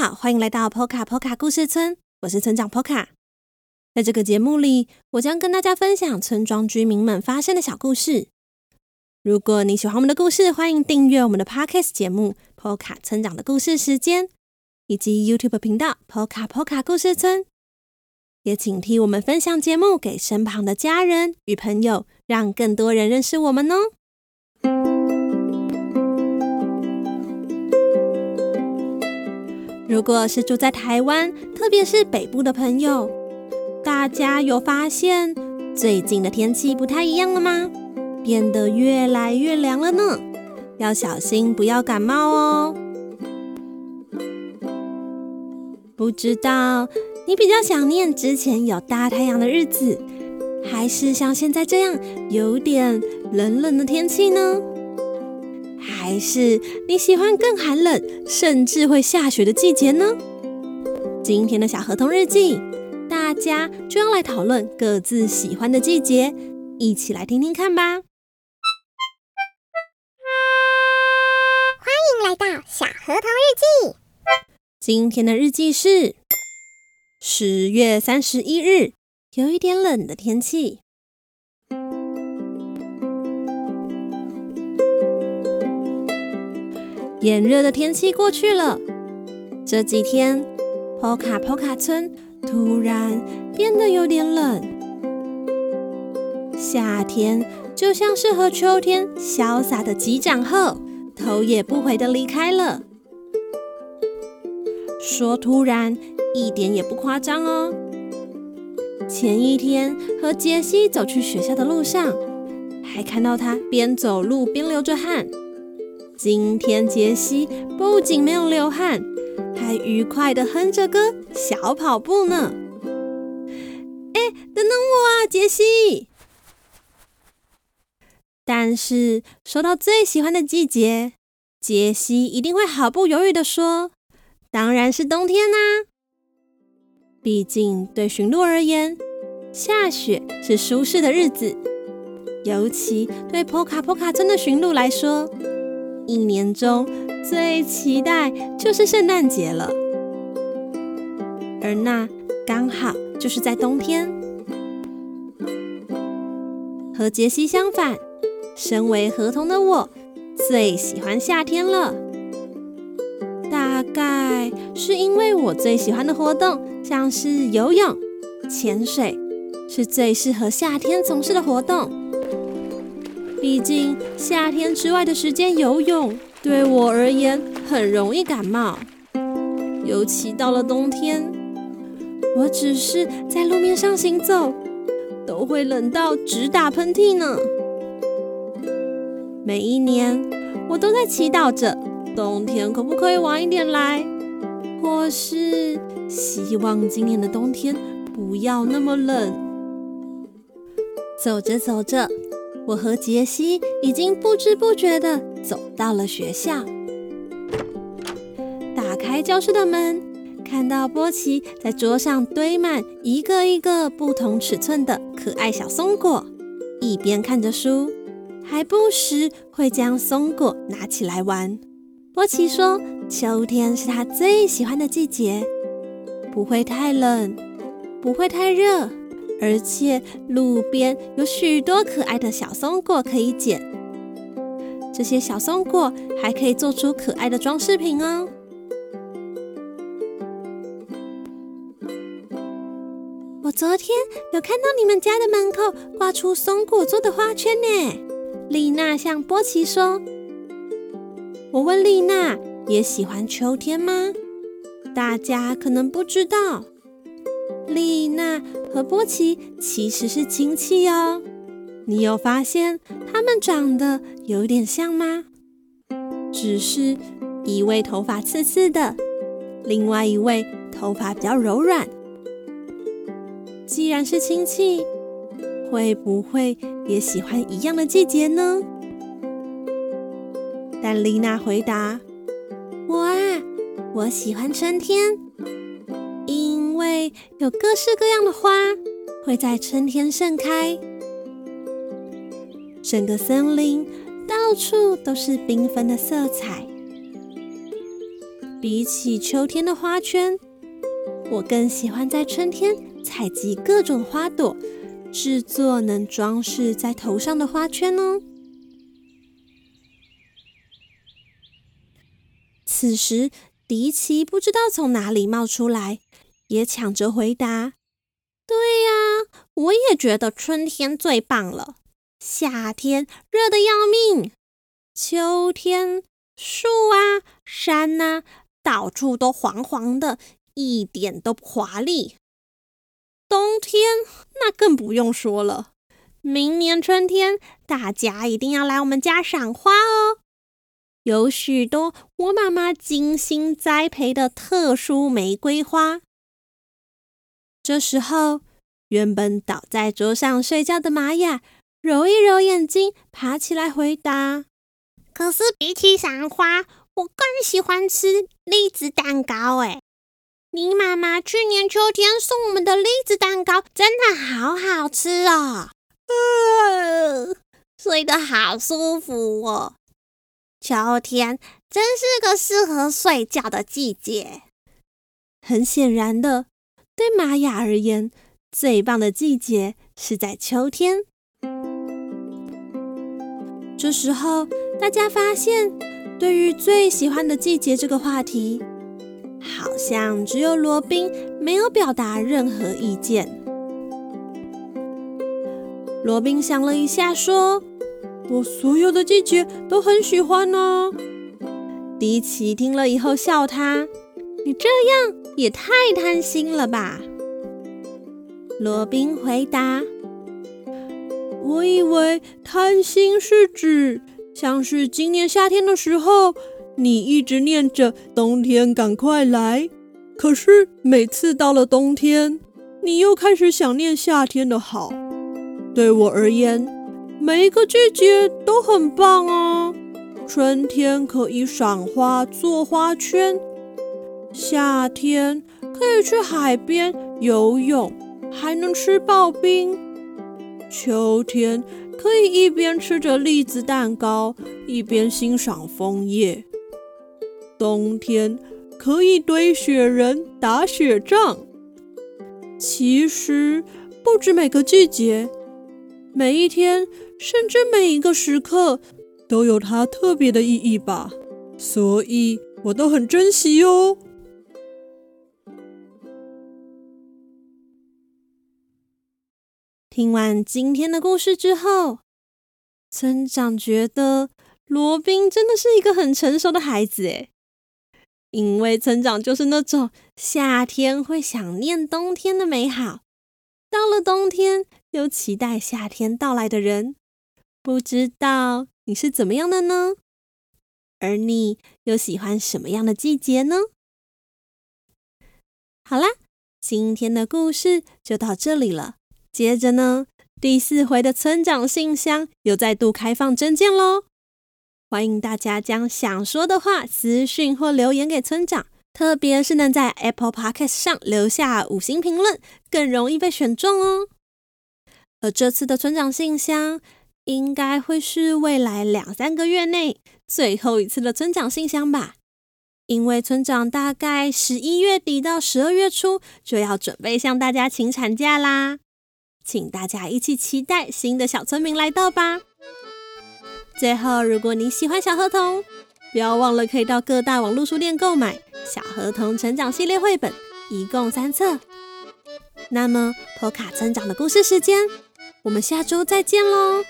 好，欢迎来到 Poca 故事村，我是村长 Poca。在这个节目里，我将跟大家分享村庄居民们发生的小故事。如果你喜欢我们的故事，欢迎订阅我们的 Podcast 节目 Poca 村长的故事时间，以及 YouTube 频道 Poca 故事村。也请替我们分享节目给身旁的家人与朋友，让更多人认识我们哦。如果是住在台湾，特别是北部的朋友，大家有发现最近的天气不太一样了吗？变得越来越凉了呢，要小心不要感冒哦。不知道你比较想念之前有大太阳的日子，还是像现在这样有点冷冷的天气呢？还是你喜欢更寒冷甚至会下雪的季节呢？今天的小河童日记，大家就要来讨论各自喜欢的季节，一起来听听看吧。欢迎来到小河童日记，今天的日记是10月31日，有一点冷的天气。炎热的天气过去了，这几天 Poca 村突然变得有点冷。夏天就像是和秋天潇洒的击掌后，头也不回的离开了。说突然一点也不夸张哦。前一天和杰西走去学校的路上，还看到他边走路边流着汗。今天杰西不仅没有流汗，还愉快地哼着歌小跑步呢。哎，等等我啊，杰西！但是说到最喜欢的季节，杰西一定会毫不犹豫地说，当然是冬天啊。毕竟对驯鹿而言，下雪是舒适的日子，尤其对 Poca 村的驯鹿来说，一年中最期待就是圣诞节了，而那刚好就是在冬天。和杰西相反，身为河童的我最喜欢夏天了。大概是因为我最喜欢的活动，像是游泳、潜水，是最适合夏天从事的活动。毕竟夏天之外的时间游泳对我而言很容易感冒，尤其到了冬天，我只是在路面上行走都会冷到直打喷嚏呢。每一年我都在祈祷着冬天可不可以晚一点来，或是希望今年的冬天不要那么冷。走着走着，我和杰西已经不知不觉地走到了学校。打开教室的门，看到波奇在桌上堆满一个一个不同尺寸的可爱小松果，一边看着书，还不时会将松果拿起来玩。波奇说，秋天是他最喜欢的季节，不会太冷，不会太热，而且路边有许多可爱的小松果可以捡，这些小松果还可以做出可爱的装饰品哦。我昨天有看到你们家的门口挂出松果做的花圈呢，丽娜向波奇说。我问丽娜，也喜欢秋天吗？大家可能不知道，丽娜和波奇其实是亲戚哦，你有发现他们长得有点像吗？只是一位头发刺刺的，另外一位头发比较柔软。既然是亲戚，会不会也喜欢一样的季节呢？但丽娜回答，我喜欢春天，有各式各样的花会在春天盛开，整个森林到处都是缤纷的色彩。比起秋天的花圈，我更喜欢在春天采集各种花朵，制作能装饰在头上的花圈哦。此时，迪奇不知道从哪里冒出来，也抢着回答：“对呀，我也觉得春天最棒了。夏天热得要命，秋天树啊、山啊，到处都黄黄的，一点都不华丽。冬天那更不用说了，明年春天大家一定要来我们家赏花哦。”有许多我妈妈精心栽培的特殊玫瑰花。这时候，原本倒在桌上睡觉的玛雅揉一揉眼睛，爬起来回答：“可是比起赏花，我更喜欢吃栗子蛋糕诶。你妈妈去年秋天送我们的栗子蛋糕真的好好吃哦，睡得好舒服哦。秋天真是个适合睡觉的季节。”很显然的，对玛雅而言，最棒的季节是在秋天。这时候，大家发现，对于最喜欢的季节这个话题，好像只有罗宾没有表达任何意见。罗宾想了一下说：“我所有的季节都很喜欢哦。”迪奇听了以后笑他：“你这样也太贪心了吧。”罗宾回答：“我以为贪心是指，像是今年夏天的时候，你一直念着冬天赶快来，可是每次到了冬天，你又开始想念夏天的好。对我而言，每一个季节都很棒啊！春天可以赏花做花圈，夏天可以去海边游泳，还能吃刨冰，秋天可以一边吃着栗子蛋糕，一边欣赏枫叶，冬天可以堆雪人打雪仗。其实不止每个季节，每一天，甚至每一个时刻都有它特别的意义吧，所以我都很珍惜哦。听完今天的故事之后，村长觉得罗宾真的是一个很成熟的孩子耶，因为村长就是那种夏天会想念冬天的美好，到了冬天又期待夏天到来的人。不知道你是怎么样的呢？而你又喜欢什么样的季节呢？好啦，今天的故事就到这里了。接着呢，第4回的村长信箱又再度开放征件咯。欢迎大家将想说的话私讯或留言给村长，特别是能在 Apple Podcast 上留下5星评论，更容易被选中哦。而这次的村长信箱应该会是未来2-3个月内最后一次的村长信箱吧，因为村长大概11月底到12月初就要准备向大家请产假啦，请大家一起期待新的小村民来到吧。最后，如果你喜欢小河童，不要忘了可以到各大网络书店购买小河童成长系列绘本，一共3册。那么，波卡村长的故事时间，我们下周再见喽。